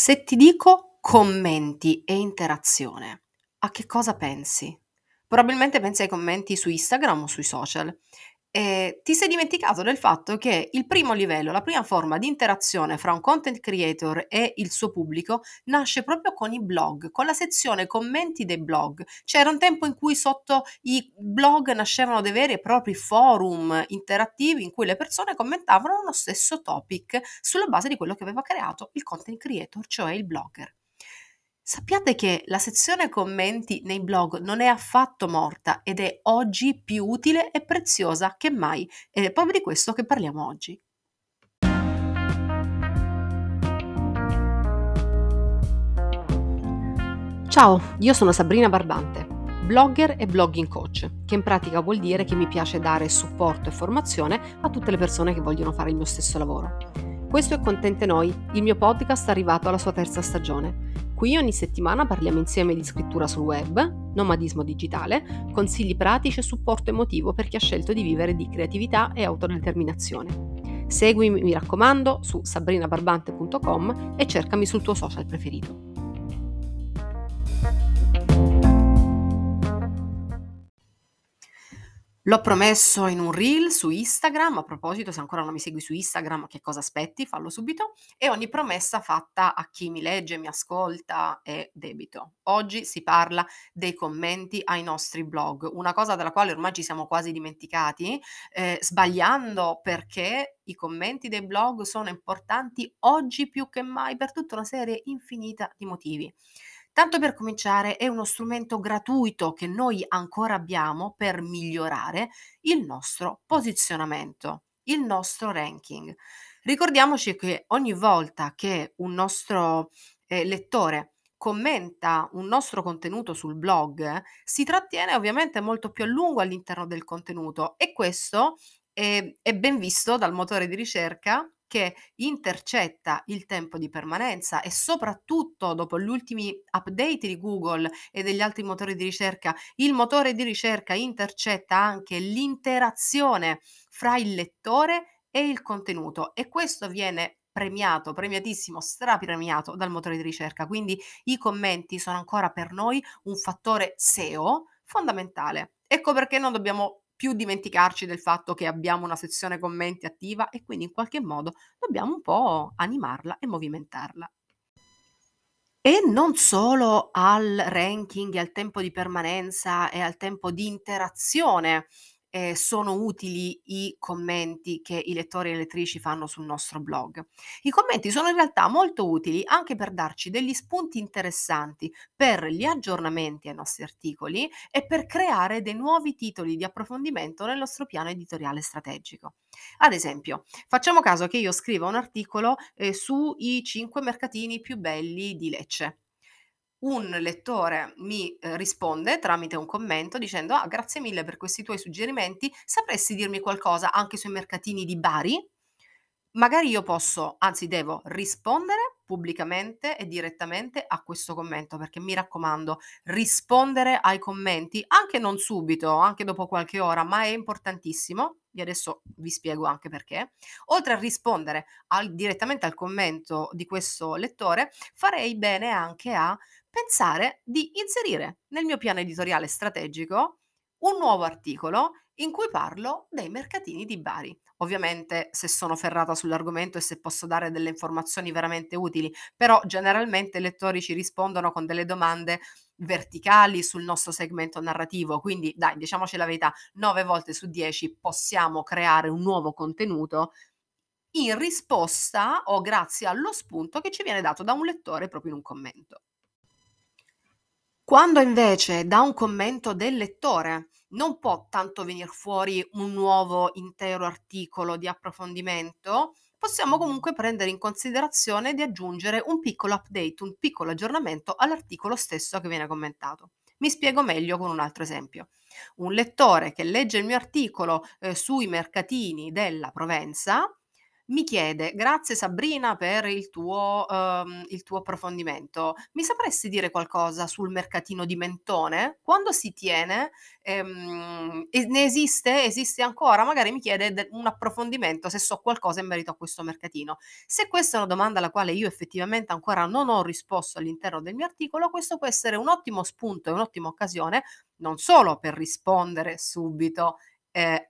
Se ti dico commenti e interazione, a che cosa pensi? Probabilmente pensi ai commenti su Instagram o sui social. E ti sei dimenticato del fatto che il primo livello, la prima forma di interazione fra un content creator e il suo pubblico nasce proprio con i blog, con la sezione commenti dei blog. C'era un tempo in cui sotto i blog nascevano dei veri e propri forum interattivi in cui le persone commentavano uno stesso topic sulla base di quello che aveva creato il content creator, cioè il blogger. Sappiate che la sezione commenti nei blog non è affatto morta ed è oggi più utile e preziosa che mai, ed è proprio di questo che parliamo oggi. Ciao, io sono Sabrina Barbante, blogger e blogging coach, che in pratica vuol dire che mi piace dare supporto e formazione a tutte le persone che vogliono fare il mio stesso lavoro. Questo è Contente Noi, il mio podcast arrivato alla sua terza stagione. Qui ogni settimana parliamo insieme di scrittura sul web, nomadismo digitale, consigli pratici e supporto emotivo per chi ha scelto di vivere di creatività e autodeterminazione. Seguimi, mi raccomando, su sabrinabarbante.com e cercami sul tuo social preferito. L'ho promesso in un reel su Instagram, a proposito se ancora non mi segui su Instagram, che cosa aspetti? Fallo subito. E ogni promessa fatta a chi mi legge, mi ascolta è debito. Oggi si parla dei commenti ai nostri blog, una cosa della quale ormai ci siamo quasi dimenticati, sbagliando, perché i commenti dei blog sono importanti oggi più che mai per tutta una serie infinita di motivi. Tanto per cominciare, è uno strumento gratuito che noi ancora abbiamo per migliorare il nostro posizionamento, il nostro ranking. Ricordiamoci che ogni volta che un nostro lettore commenta un nostro contenuto sul blog, si trattiene ovviamente molto più a lungo all'interno del contenuto, e questo è ben visto dal motore di ricerca, che intercetta il tempo di permanenza, e soprattutto dopo gli ultimi update di Google e degli altri motori di ricerca, il motore di ricerca intercetta anche l'interazione fra il lettore e il contenuto, e questo viene premiato, premiatissimo, strapremiato dal motore di ricerca. Quindi i commenti sono ancora per noi un fattore SEO fondamentale. Ecco perché non dobbiamo più dimenticarci del fatto che abbiamo una sezione commenti attiva, e quindi in qualche modo dobbiamo un po' animarla e movimentarla. E non solo al ranking, al tempo di permanenza e al tempo di interazione sono utili i commenti che i lettori e le lettrici fanno sul nostro blog. I commenti sono in realtà molto utili anche per darci degli spunti interessanti per gli aggiornamenti ai nostri articoli e per creare dei nuovi titoli di approfondimento nel nostro piano editoriale strategico. Ad esempio, facciamo caso che io scriva un articolo sui 5 mercatini più belli di Lecce. Un lettore mi risponde tramite un commento dicendo: ah, grazie mille per questi tuoi suggerimenti, sapresti dirmi qualcosa anche sui mercatini di Bari? Magari io posso, anzi devo rispondere pubblicamente e direttamente a questo commento, perché mi raccomando, rispondere ai commenti, anche non subito, anche dopo qualche ora, ma è importantissimo, e adesso vi spiego anche perché. Oltre a rispondere direttamente al commento di questo lettore, farei bene anche a pensare di inserire nel mio piano editoriale strategico un nuovo articolo in cui parlo dei mercatini di Bari. Ovviamente se sono ferrata sull'argomento e se posso dare delle informazioni veramente utili, però generalmente i lettori ci rispondono con delle domande verticali sul nostro segmento narrativo, quindi dai, diciamoci la verità, 9 volte su 10 possiamo creare un nuovo contenuto in risposta o grazie allo spunto che ci viene dato da un lettore proprio in un commento. Quando invece da un commento del lettore non può tanto venire fuori un nuovo intero articolo di approfondimento, possiamo comunque prendere in considerazione di aggiungere un piccolo update, un piccolo aggiornamento all'articolo stesso che viene commentato. Mi spiego meglio con un altro esempio. Un lettore che legge il mio articolo sui mercatini della Provenza mi chiede: grazie Sabrina per il tuo approfondimento, mi sapresti dire qualcosa sul mercatino di Mentone? Quando si tiene? Ne esiste? Esiste ancora? Magari mi chiede un approfondimento se so qualcosa in merito a questo mercatino. Se questa è una domanda alla quale io effettivamente ancora non ho risposto all'interno del mio articolo, questo può essere un ottimo spunto e un'ottima occasione non solo per rispondere subito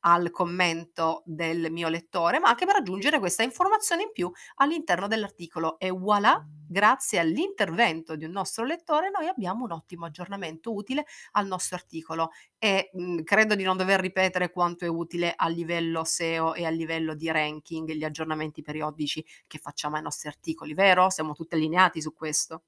al commento del mio lettore, ma anche per aggiungere questa informazione in più all'interno dell'articolo. E voilà, grazie all'intervento di un nostro lettore noi abbiamo un ottimo aggiornamento utile al nostro articolo, e credo di non dover ripetere quanto è utile a livello SEO e a livello di ranking gli aggiornamenti periodici che facciamo ai nostri articoli, vero? Siamo tutti allineati su questo.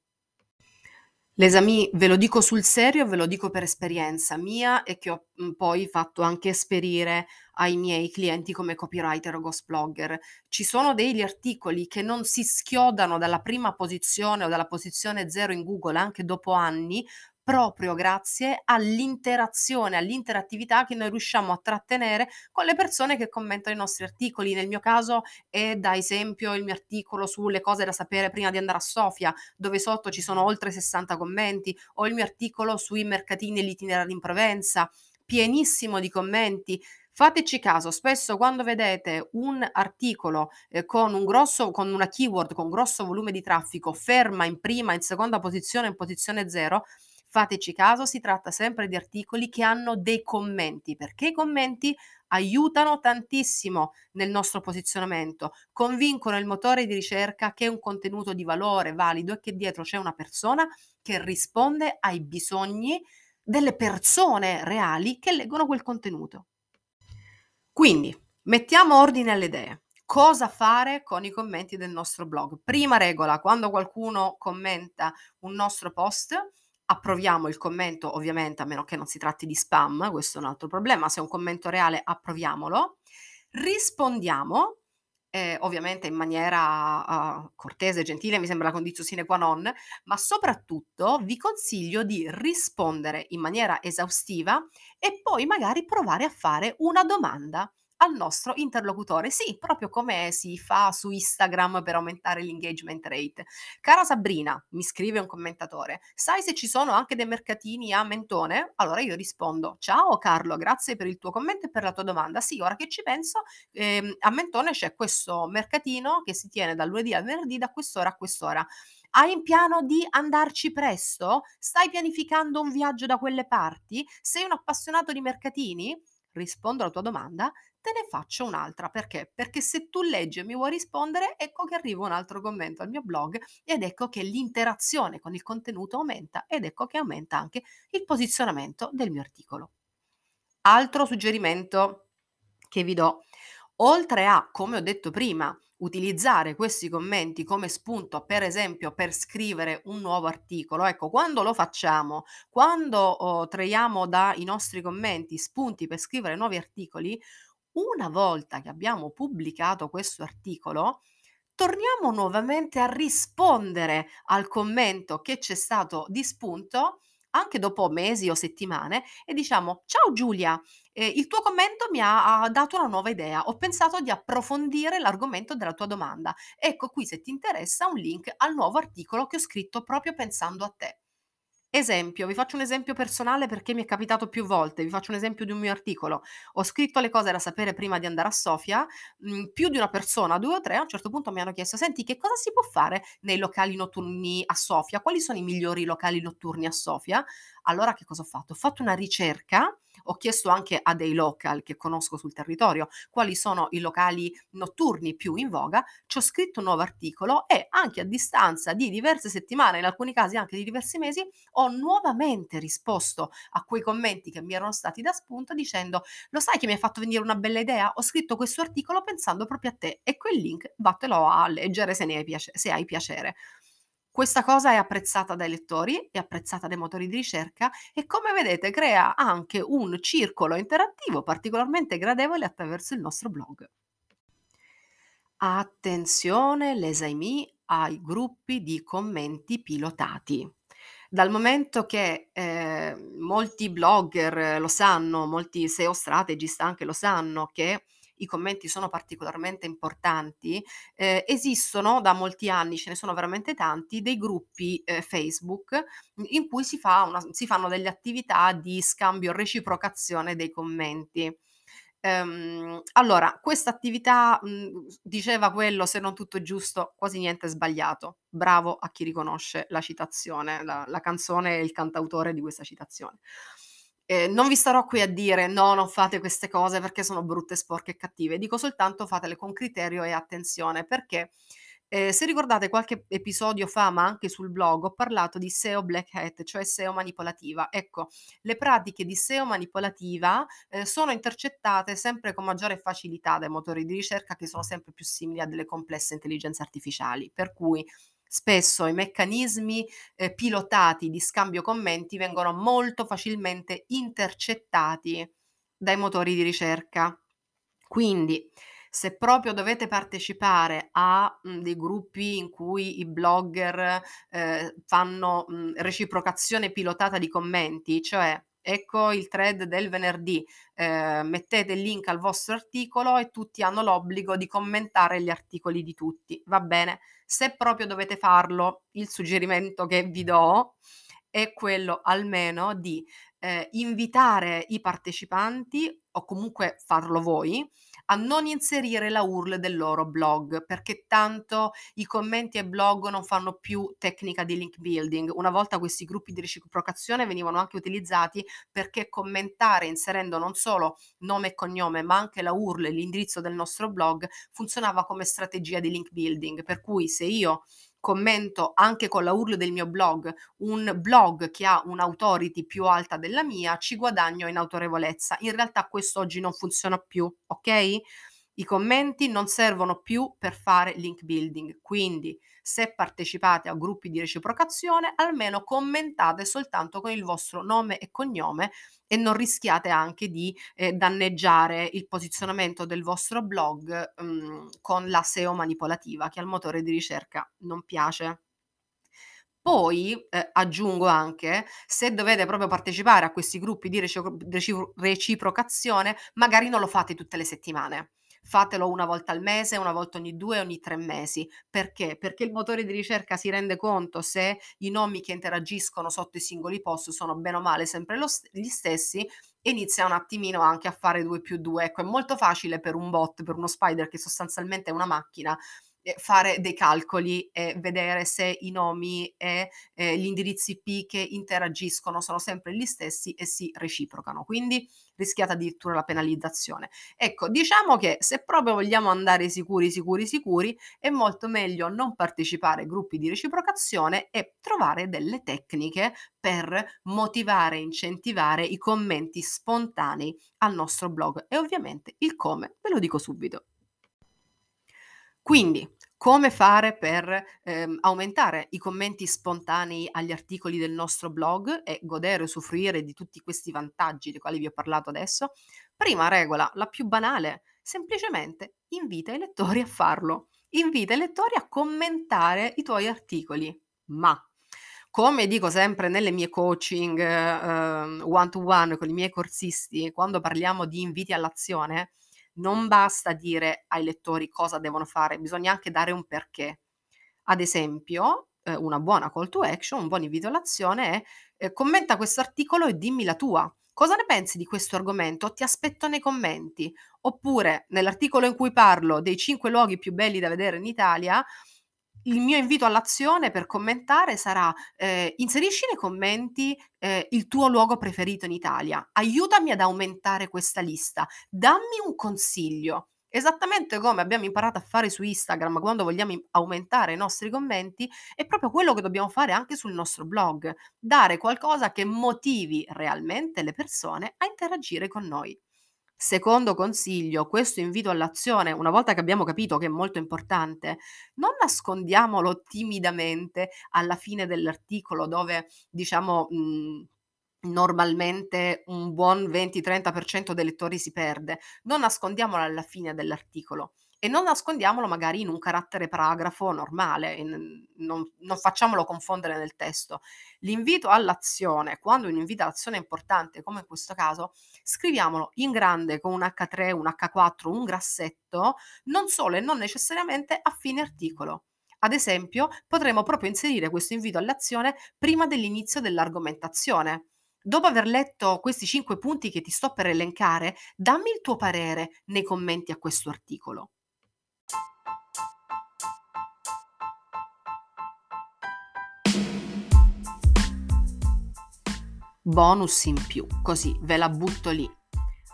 Les amis, ve lo dico sul serio, ve lo dico per esperienza mia e che ho poi fatto anche esperire ai miei clienti come copywriter o ghost blogger. Ci sono degli articoli che non si schiodano dalla prima posizione o dalla posizione 0 in Google anche dopo anni, proprio grazie all'interazione, all'interattività che noi riusciamo a trattenere con le persone che commentano i nostri articoli. Nel mio caso è, da esempio, il mio articolo sulle cose da sapere prima di andare a Sofia, dove sotto ci sono oltre 60 commenti, o il mio articolo sui mercatini e gli itinerari in Provenza, pienissimo di commenti. Fateci caso, spesso quando vedete un articolo con una keyword, con grosso volume di traffico, ferma in prima, in seconda posizione, in posizione 0, fateci caso, si tratta sempre di articoli che hanno dei commenti, perché i commenti aiutano tantissimo nel nostro posizionamento, convincono il motore di ricerca che è un contenuto di valore, valido, e che dietro c'è una persona che risponde ai bisogni delle persone reali che leggono quel contenuto. Quindi, mettiamo ordine alle idee. Cosa fare con i commenti del nostro blog? Prima regola, quando qualcuno commenta un nostro post, approviamo il commento, ovviamente, a meno che non si tratti di spam, questo è un altro problema. Se è un commento reale, approviamolo, rispondiamo ovviamente in maniera cortese e gentile, mi sembra la condizio sine qua non, ma soprattutto vi consiglio di rispondere in maniera esaustiva e poi magari provare a fare una domanda al nostro interlocutore, sì, proprio come si fa su Instagram per aumentare l'engagement rate. Cara Sabrina, mi scrive un commentatore, sai se ci sono anche dei mercatini a Mentone? Allora io rispondo: ciao Carlo, grazie per il tuo commento e per la tua domanda, sì, ora che ci penso, a Mentone c'è questo mercatino che si tiene dal lunedì al venerdì da quest'ora a quest'ora. Hai in piano di andarci presto? Stai pianificando un viaggio da quelle parti? Sei un appassionato di mercatini? Rispondo alla tua domanda, te ne faccio un'altra. Perché? Perché se tu leggi e mi vuoi rispondere, ecco che arriva un altro commento al mio blog, ed ecco che l'interazione con il contenuto aumenta, ed ecco che aumenta anche il posizionamento del mio articolo. Altro suggerimento che vi do, oltre a, come ho detto prima, utilizzare questi commenti come spunto, per esempio, per scrivere un nuovo articolo. Ecco, quando lo facciamo, quando traiamo dai nostri commenti spunti per scrivere nuovi articoli, una volta che abbiamo pubblicato questo articolo, torniamo nuovamente a rispondere al commento che c'è stato di spunto, anche dopo mesi o settimane, e diciamo: ciao Giulia, il tuo commento mi ha dato una nuova idea, ho pensato di approfondire l'argomento della tua domanda, ecco qui, se ti interessa, un link al nuovo articolo che ho scritto proprio pensando a te. Esempio, vi faccio un esempio personale perché mi è capitato più volte, vi faccio un esempio di un mio articolo, ho scritto le cose da sapere prima di andare a Sofia, più di una persona, 2 o 3, a un certo punto mi hanno chiesto: senti, che cosa si può fare nei locali notturni a Sofia? Quali sono i migliori locali notturni a Sofia? Allora che cosa ho fatto? Ho fatto una ricerca, ho chiesto anche a dei local che conosco sul territorio quali sono i locali notturni più in voga, ci ho scritto un nuovo articolo e anche a distanza di diverse settimane, in alcuni casi anche di diversi mesi, ho nuovamente risposto a quei commenti che mi erano stati da spunto dicendo: lo sai che mi ha fatto venire una bella idea? Ho scritto questo articolo pensando proprio a te, e quel link vattelo a leggere se hai piacere. Questa cosa è apprezzata dai lettori, è apprezzata dai motori di ricerca e, come vedete, crea anche un circolo interattivo particolarmente gradevole attraverso il nostro blog. Attenzione, les amis, ai gruppi di commenti pilotati. Dal momento che molti blogger lo sanno, molti SEO strategist anche lo sanno, che i commenti sono particolarmente importanti, esistono da molti anni, ce ne sono veramente tanti, dei gruppi Facebook in cui si fanno delle attività di scambio, reciprocazione dei commenti. Allora, questa attività, diceva quello, se non tutto giusto, quasi niente sbagliato. Bravo a chi riconosce la citazione, la canzone e il cantautore di questa citazione. Non vi starò qui a dire no, non fate queste cose perché sono brutte, sporche e cattive. Dico soltanto fatele con criterio e attenzione, perché se ricordate qualche episodio fa, ma anche sul blog, ho parlato di SEO black hat, cioè SEO manipolativa. Ecco, le pratiche di SEO manipolativa sono intercettate sempre con maggiore facilità dai motori di ricerca, che sono sempre più simili a delle complesse intelligenze artificiali, per cui spesso i meccanismi pilotati di scambio commenti vengono molto facilmente intercettati dai motori di ricerca. Quindi, se proprio dovete partecipare a dei gruppi in cui i blogger fanno reciprocazione pilotata di commenti, cioè ecco il thread del venerdì, mettete il link al vostro articolo e tutti hanno l'obbligo di commentare gli articoli di tutti, va bene? Se proprio dovete farlo, il suggerimento che vi do è quello almeno di invitare i partecipanti, o comunque farlo voi, a non inserire la URL del loro blog, perché tanto i commenti e blog non fanno più tecnica di link building. Una volta questi gruppi di reciprocazione venivano anche utilizzati perché commentare inserendo non solo nome e cognome, ma anche la URL e l'indirizzo del nostro blog funzionava come strategia di link building, per cui se io commento anche con la URL del mio blog un blog che ha un'authority più alta della mia, ci guadagno in autorevolezza. In realtà questo oggi non funziona più, ok? I commenti non servono più per fare link building, quindi se partecipate a gruppi di reciprocazione almeno commentate soltanto con il vostro nome e cognome e non rischiate anche di danneggiare il posizionamento del vostro blog con la SEO manipolativa, che al motore di ricerca non piace. Poi aggiungo anche, se dovete proprio partecipare a questi gruppi di reciprocazione, magari non lo fate tutte le settimane. Fatelo una volta al mese, una volta ogni 2, ogni 3 mesi. Perché? Perché il motore di ricerca si rende conto se i nomi che interagiscono sotto i singoli post sono bene o male sempre gli stessi, e inizia un attimino anche a fare 2+2. Ecco, è molto facile per un bot, per uno spider che sostanzialmente è una macchina, fare dei calcoli e vedere se i nomi e gli indirizzi IP che interagiscono sono sempre gli stessi e si reciprocano, quindi rischiate addirittura la penalizzazione. Ecco, diciamo che se proprio vogliamo andare sicuri, è molto meglio non partecipare a gruppi di reciprocazione e trovare delle tecniche per motivare e incentivare i commenti spontanei al nostro blog, e ovviamente il come ve lo dico subito. Quindi, come fare per aumentare i commenti spontanei agli articoli del nostro blog e godere e usufruire di tutti questi vantaggi dei quali vi ho parlato adesso? Prima regola, la più banale, semplicemente invita i lettori a farlo. Invita i lettori a commentare i tuoi articoli, ma come dico sempre nelle mie coaching one-to-one con i miei corsisti, quando parliamo di inviti all'azione, non basta dire ai lettori cosa devono fare, bisogna anche dare un perché. Ad esempio, una buona call to action, un buon invito all'azione è commenta questo articolo e dimmi la tua. Cosa ne pensi di questo argomento? Ti aspetto nei commenti. Oppure, nell'articolo in cui parlo dei 5 luoghi più belli da vedere in Italia, il mio invito all'azione per commentare sarà inserisci nei commenti il tuo luogo preferito in Italia, aiutami ad aumentare questa lista, dammi un consiglio, esattamente come abbiamo imparato a fare su Instagram quando vogliamo aumentare i nostri commenti. È proprio quello che dobbiamo fare anche sul nostro blog, dare qualcosa che motivi realmente le persone a interagire con noi. Secondo consiglio, questo invito all'azione, una volta che abbiamo capito che è molto importante, non nascondiamolo timidamente alla fine dell'articolo, dove diciamo normalmente un buon 20-30% dei lettori si perde. Non nascondiamolo alla fine dell'articolo. e non nascondiamolo magari in un carattere paragrafo normale, non facciamolo confondere nel testo. L'invito all'azione, quando un invito all'azione è importante, come in questo caso, scriviamolo in grande con un H3, un H4, un grassetto, non solo e non necessariamente a fine articolo. Ad esempio, potremo proprio inserire questo invito all'azione prima dell'inizio dell'argomentazione. Dopo aver letto questi 5 punti che ti sto per elencare, dammi il tuo parere nei commenti a questo articolo. Bonus in più, così ve la butto lì.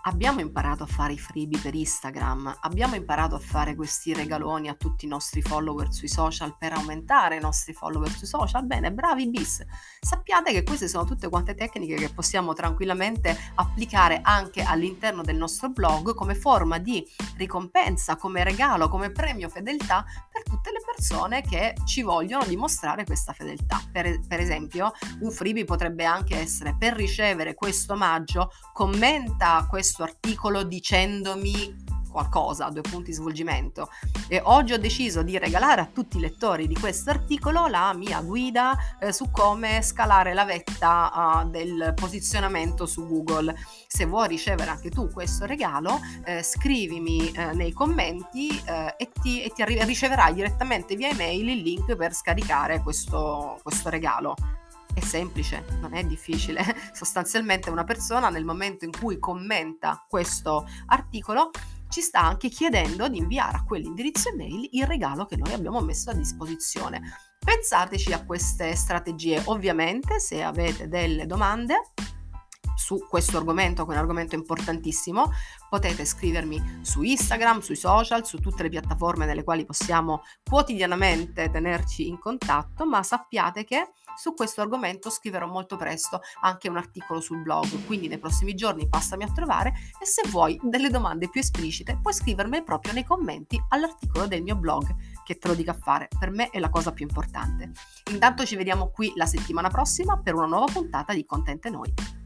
Abbiamo imparato a fare i freebie per Instagram, abbiamo imparato a fare questi regaloni a tutti i nostri follower sui social per aumentare i nostri follower sui social. Bene, bravi bis! Sappiate che queste sono tutte quante tecniche che possiamo tranquillamente applicare anche all'interno del nostro blog come forma di ricompensa, come regalo, come premio fedeltà per tutte le persone che ci vogliono dimostrare questa fedeltà. Per esempio, un freebie potrebbe anche essere: per ricevere questo omaggio commenta questo articolo dicendomi qualcosa, 2 punti svolgimento, e oggi ho deciso di regalare a tutti i lettori di questo articolo la mia guida su come scalare la vetta del posizionamento su Google. Se vuoi ricevere anche tu questo regalo, scrivimi nei commenti e riceverai direttamente via email il link per scaricare questo regalo. È semplice, non è difficile. Sostanzialmente una persona, nel momento in cui commenta questo articolo, ci sta anche chiedendo di inviare a quell'indirizzo email il regalo che noi abbiamo messo a disposizione. Pensateci a queste strategie. Ovviamente, se avete delle domande su questo argomento, che è un argomento importantissimo, potete scrivermi su Instagram, sui social, su tutte le piattaforme nelle quali possiamo quotidianamente tenerci in contatto, ma sappiate che su questo argomento scriverò molto presto anche un articolo sul blog, quindi nei prossimi giorni passami a trovare, e se vuoi delle domande più esplicite puoi scrivermele proprio nei commenti all'articolo del mio blog, che te lo dico a fare, per me è la cosa più importante. Intanto ci vediamo qui la settimana prossima per una nuova puntata di Contente Noi.